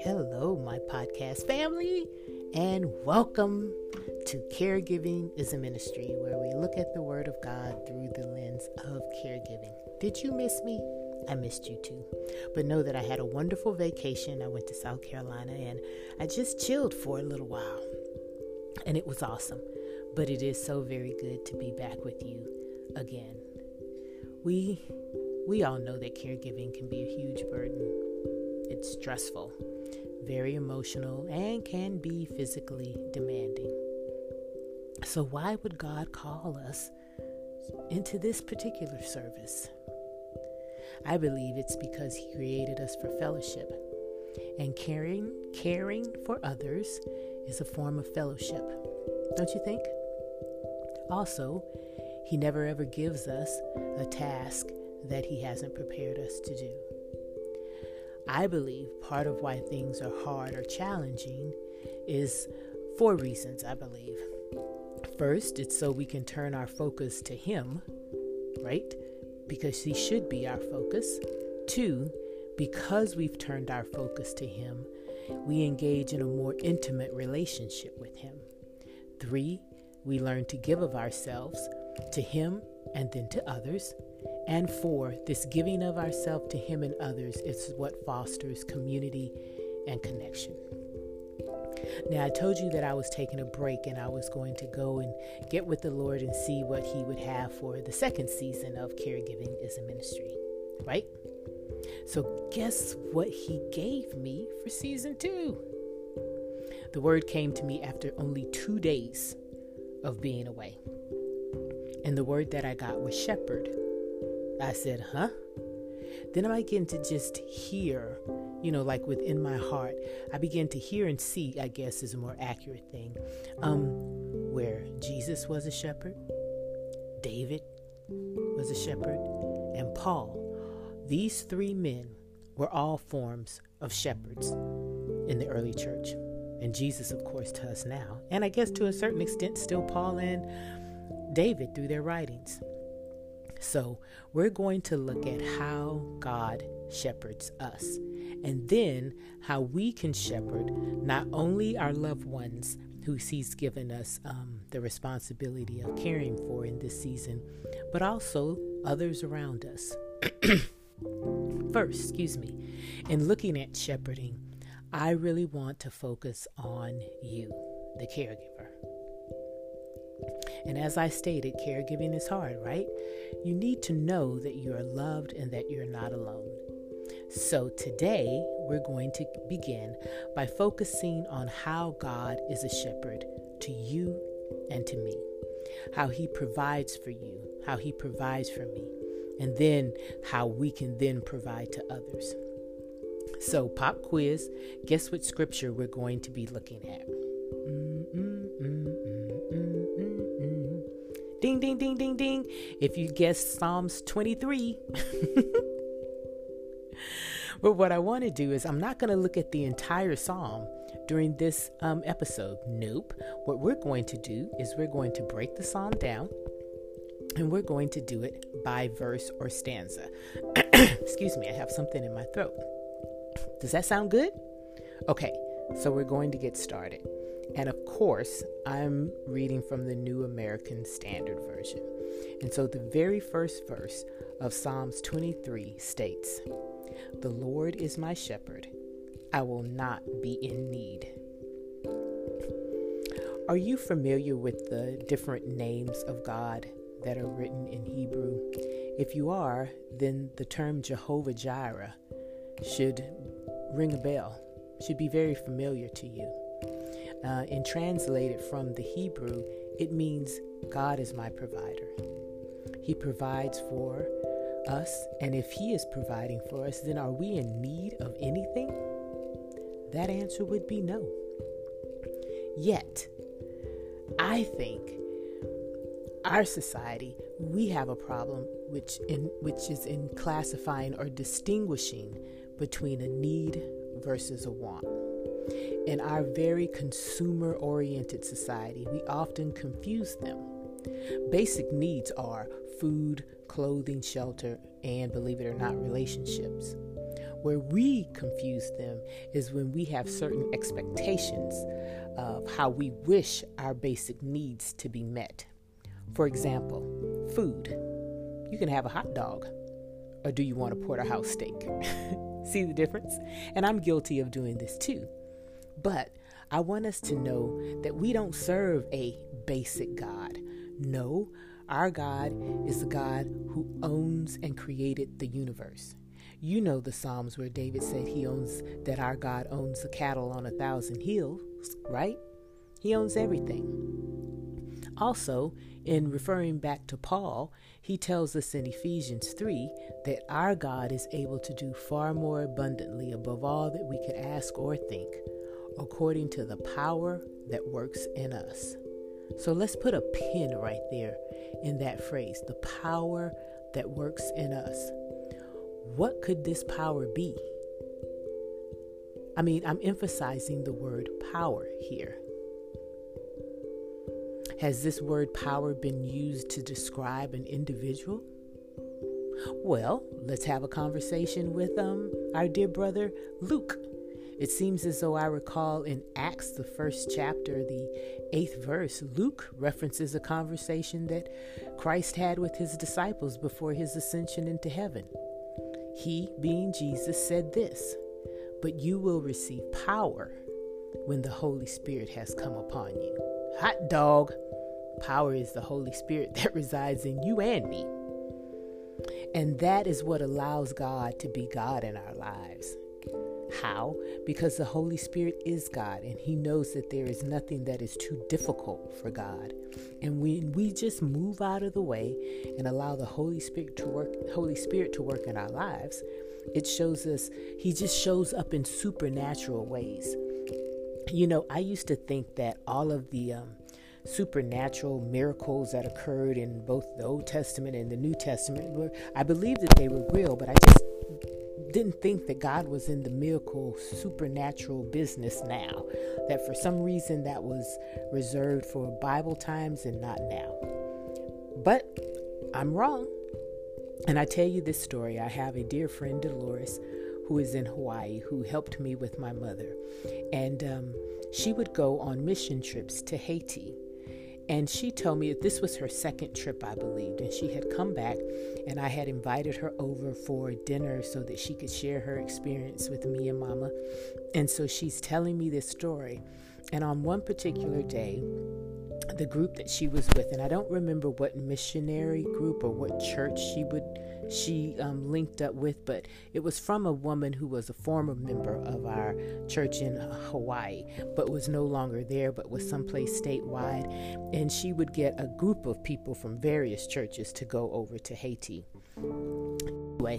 Hello, my podcast family, and welcome to Caregiving is a Ministry, where we look at the Word of God through the lens of caregiving. Did you miss me? I missed you too. But know that I had a wonderful vacation. I went to South Carolina and I just chilled for a little while, and it was awesome. But it is so very good to be back with you again. We all know that caregiving can be a huge burden. It's stressful, very emotional, and can be physically demanding. So why would God call us into this particular service? I believe it's because He created us for fellowship. And caring for others is a form of fellowship. Don't you think? Also, He never ever gives us a task that He hasn't prepared us to do. I believe part of why things are hard or challenging is 4 reasons, I believe. First, it's so we can turn our focus to Him, right? Because He should be our focus. 2, because we've turned our focus to Him, we engage in a more intimate relationship with Him. 3, we learn to give of ourselves to Him and then to others. And 4, this giving of ourselves to Him and others is what fosters community and connection. Now, I told you that I was taking a break and I was going to go and get with the Lord and see what He would have for the second season of Caregiving is a Ministry, right? So guess what He gave me for season 2? The word came to me after only 2 days of being away. And the word that I got was shepherd. I said, huh? Then I began to just hear, like within my heart, I began to hear and see, I guess is a more accurate thing, where Jesus was a shepherd, David was a shepherd, and Paul. These 3 men were all forms of shepherds in the early church. And Jesus, of course, to us now. And I guess to a certain extent, still Paul and David through their writings. So we're going to look at how God shepherds us, and then how we can shepherd not only our loved ones who He's given us the responsibility of caring for in this season, but also others around us. First, in looking at shepherding, I really want to focus on you, the caregiver. And as I stated, caregiving is hard, right? You need to know that you are loved and that you're not alone. So today, we're going to begin by focusing on how God is a shepherd to you and to me, how He provides for you, how He provides for me, and then how we can then provide to others. So pop quiz, guess what scripture we're going to be looking at? Ding, ding, ding, ding, ding. If you guessed Psalms 23. But what I want to do is I'm not going to look at the entire Psalm during this episode. Nope. What we're going to do is we're going to break the Psalm down and we're going to do it by verse or stanza. I have something in my throat. Does that sound good? Okay, so we're going to get started. And of course, I'm reading from the New American Standard Version. And so the very first verse of Psalms 23 states, "The Lord is my shepherd, I will not be in need." Are you familiar with the different names of God that are written in Hebrew? If you are, then the term Jehovah Jireh should ring a bell, should be very familiar to you. And translated from the Hebrew, it means God is my provider. He provides for us, and if He is providing for us, then are we in need of anything? That answer would be no. Yet, I think our society, we have a problem which is in classifying or distinguishing between a need versus a want. In our very consumer-oriented society, we often confuse them. Basic needs are food, clothing, shelter, and, believe it or not, relationships. Where we confuse them is when we have certain expectations of how we wish our basic needs to be met. For example, food. You can have a hot dog, or do you want a porterhouse steak? See the difference? And I'm guilty of doing this too. But I want us to know that we don't serve a basic God. No, our God is the God who owns and created the universe. You know the Psalms where David said that our God owns the cattle on 1,000 hills, right? He owns everything. Also, in referring back to Paul, he tells us in Ephesians 3 that our God is able to do far more abundantly above all that we could ask or think, according to the power that works in us. So let's put a pin right there in that phrase, the power that works in us. What could this power be? I mean, I'm emphasizing the word power here. Has this word power been used to describe an individual? Well, let's have a conversation with our dear brother Luke. It seems as though I recall in Acts, the first chapter, the 8th verse, Luke references a conversation that Christ had with his disciples before his ascension into heaven. He, being Jesus, said this, "But you will receive power when the Holy Spirit has come upon you." Hot dog! Power is the Holy Spirit that resides in you and me. And that is what allows God to be God in our lives. How? Because the Holy Spirit is God, and he knows that there is nothing that is too difficult for God. And when we just move out of the way and allow the Holy Spirit to work in our lives, it shows us he just shows up in supernatural ways. You know, I used to think that all of the supernatural miracles that occurred in both the Old Testament and the New Testament I believed that they were real, but I just didn't think that God was in the miracle supernatural business now, that for some reason that was reserved for Bible times and not now. But I'm wrong. And I tell you this story. I have a dear friend, Dolores, who is in Hawaii, who helped me with my mother. And she would go on mission trips to Haiti. And she told me that this was her second trip, I believed, and she had come back, and I had invited her over for dinner so that she could share her experience with me and Mama. And so she's telling me this story. And on one particular day, the group that she was with, and I don't remember what missionary group or what church she linked up with, but it was from a woman who was a former member of our church in Hawaii, but was no longer there, but was someplace statewide. And she would get a group of people from various churches to go over to Haiti. Anyway,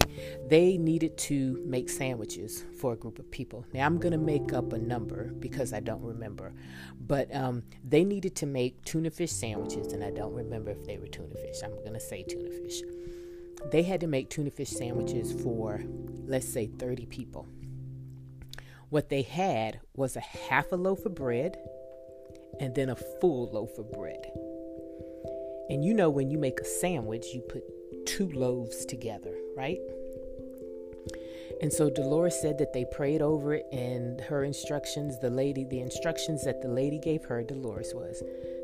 they needed to make sandwiches for a group of people. Now, I'm going to make up a number because I don't remember, but they needed to make tuna fish sandwiches, and I don't remember if they were tuna fish. I'm going to say tuna fish. They had to make tuna fish sandwiches for, let's say, 30 people. What they had was a half a loaf of bread and then a full loaf of bread. And you know, when you make a sandwich, you put two loaves together, right? And so Dolores said that they prayed over it, and her instructions, the instructions that the lady gave her, Dolores, was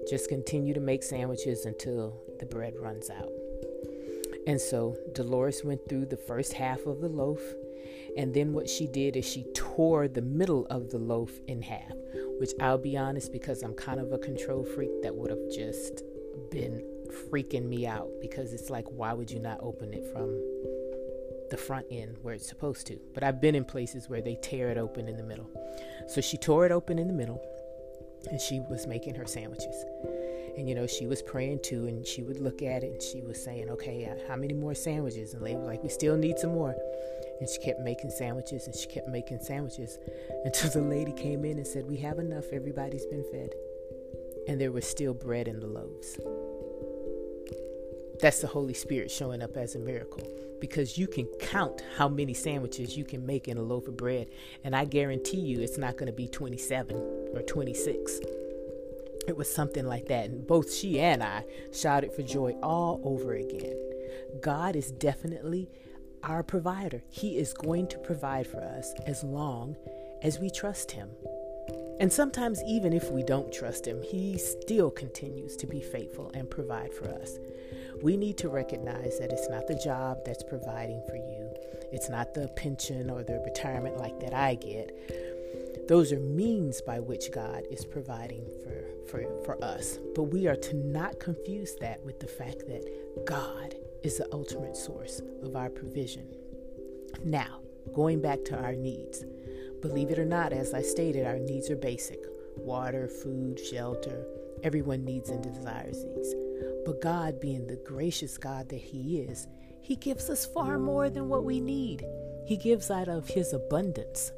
just continue to make sandwiches until the bread runs out. And so Dolores went through the first half of the loaf, and then what she did is she tore the middle of the loaf in half, which I'll be honest, because I'm kind of a control freak, that would have just been freaking me out, because it's like, why would you not open it from the front end where it's supposed to? But I've been in places where they tear it open in the middle. So she tore it open in the middle, and she was making her sandwiches. And, you know, she was praying too, and she would look at it, and she was saying, okay, how many more sandwiches? And they were like, we still need some more. And she kept making sandwiches, and she kept making sandwiches, until the lady came in and said, we have enough. Everybody's been fed. And there was still bread in the loaves. That's the Holy Spirit showing up as a miracle, because you can count how many sandwiches you can make in a loaf of bread. And I guarantee you it's not going to be 27 or 26. It was something like that. And both she and I shouted for joy all over again. God is definitely our provider. He is going to provide for us as long as we trust him. And sometimes even if we don't trust him, he still continues to be faithful and provide for us. We need to recognize that it's not the job that's providing for you. It's not the pension or the retirement like that I get. Those are means by which God is providing for us. But we are to not confuse that with the fact that God is the ultimate source of our provision. Now, going back to our needs. Believe it or not, as I stated, our needs are basic. Water, food, shelter. Everyone needs and desires these. But God, being the gracious God that he is, he gives us far more than what we need. He gives out of his abundance.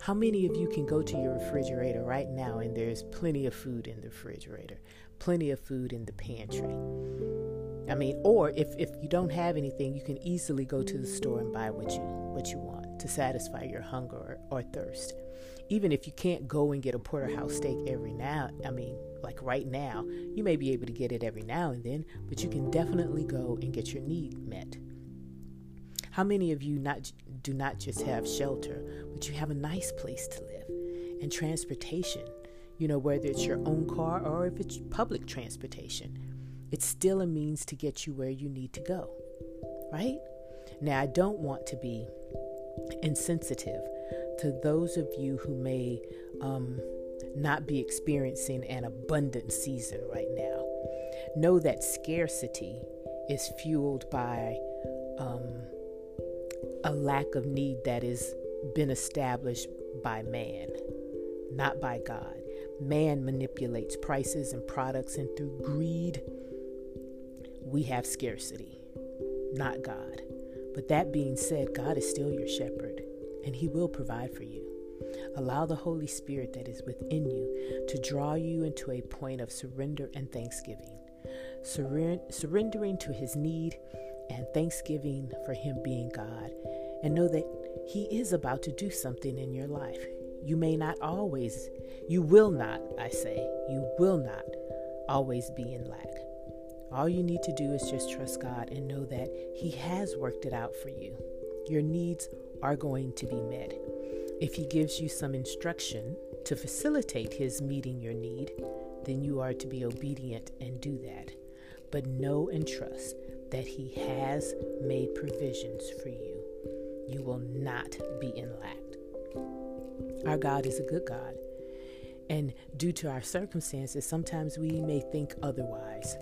How many of you can go to your refrigerator right now and there's plenty of food in the refrigerator, plenty of food in the pantry? I mean, or if you don't have anything, you can easily go to the store and buy what you want to satisfy your hunger or thirst. Even if you can't go and get a porterhouse steak right now, you may be able to get it every now and then, but you can definitely go and get your need met. How many of you do not just have shelter, but you have a nice place to live and transportation, whether it's your own car or if it's public transportation, it's still a means to get you where you need to go, right? Now, I don't want to be insensitive to those of you who may not be experiencing an abundant season right now. Know that scarcity is fueled by a lack of need that has been established by man, not by God. Man manipulates prices and products, and through greed, we have scarcity, not God. But that being said, God is still your shepherd, and he will provide for you. Allow the Holy Spirit that is within you to draw you into a point of surrender and thanksgiving. Surrendering to his need and thanksgiving for him being God. And know that he is about to do something in your life. You will not always be in lack. All you need to do is just trust God and know that he has worked it out for you. Your needs are going to be met. If he gives you some instruction to facilitate his meeting your need, then you are to be obedient and do that. But know and trust that he has made provisions for you. You will not be in lack. Our God is a good God. And due to our circumstances, sometimes we may think otherwise.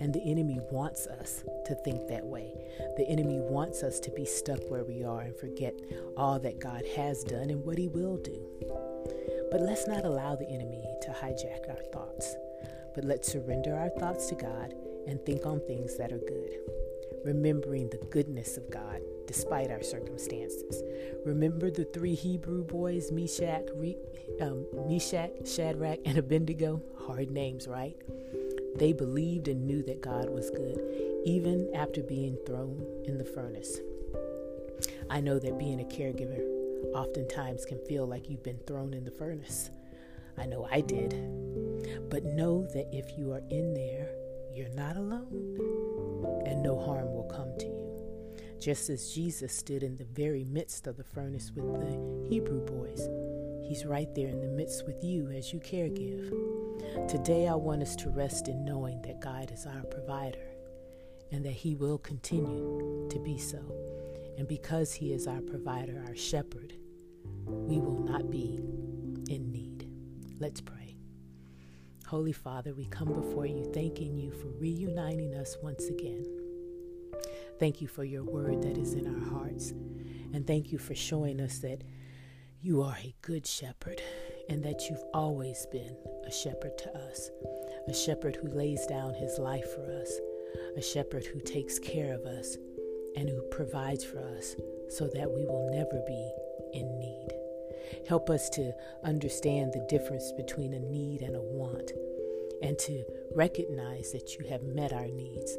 And the enemy wants us to think that way. The enemy wants us to be stuck where we are and forget all that God has done and what he will do. But let's not allow the enemy to hijack our thoughts. But let's surrender our thoughts to God and think on things that are good. Remembering the goodness of God despite our circumstances. Remember the 3 Hebrew boys, Meshach, Shadrach, and Abednego? Hard names, right? They believed and knew that God was good, even after being thrown in the furnace. I know that being a caregiver oftentimes can feel like you've been thrown in the furnace. I know I did. But know that if you are in there, you're not alone, and no harm will come to you. Just as Jesus stood in the very midst of the furnace with the Hebrew boys, he's right there in the midst with you as you caregive. Today, I want us to rest in knowing that God is our provider and that he will continue to be so. And because he is our provider, our shepherd, we will not be in need. Let's pray. Holy Father, we come before you thanking you for reuniting us once again. Thank you for your word that is in our hearts. And thank you for showing us that you are a good shepherd, and that you've always been a shepherd to us, a shepherd who lays down his life for us, a shepherd who takes care of us and who provides for us so that we will never be in need. Help us to understand the difference between a need and a want, and to recognize that you have met our needs.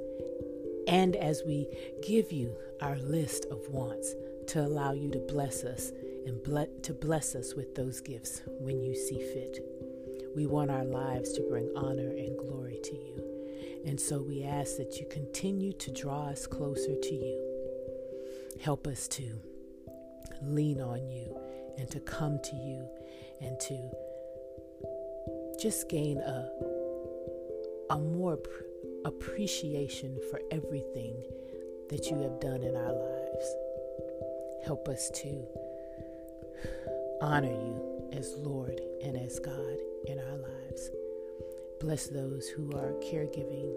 And as we give you our list of wants, to allow you to bless us and to bless us with those gifts when you see fit. We want our lives to bring honor and glory to you. And so we ask that you continue to draw us closer to you. Help us to lean on you and to come to you and to just gain a more appreciation for everything that you have done in our lives. Help us to honor you as Lord and as God in our lives. Bless those who are caregiving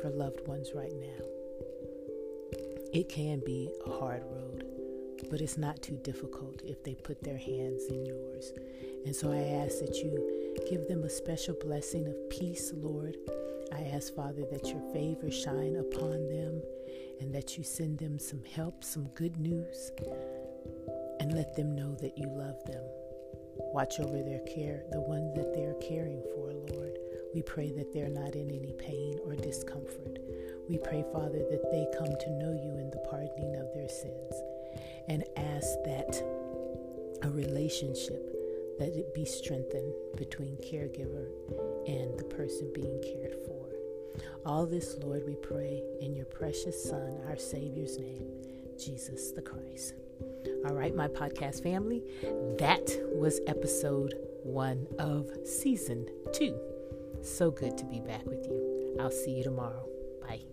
for loved ones right now. It can be a hard road, but it's not too difficult if they put their hands in yours. And so I ask that you give them a special blessing of peace, Lord. I ask, Father, that your favor shine upon them and that you send them some help, some good news, and let them know that you love them. Watch over their care, the ones that they're caring for, Lord. We pray that they're not in any pain or discomfort. We pray, Father, that they come to know you in the pardoning of their sins, and ask that a relationship, that it be strengthened between caregiver and the person being cared for. All this, Lord, we pray in your precious Son, our Savior's name, Jesus the Christ. All right, my podcast family, that was episode 1 of season 2. So good to be back with you. I'll see you tomorrow. Bye.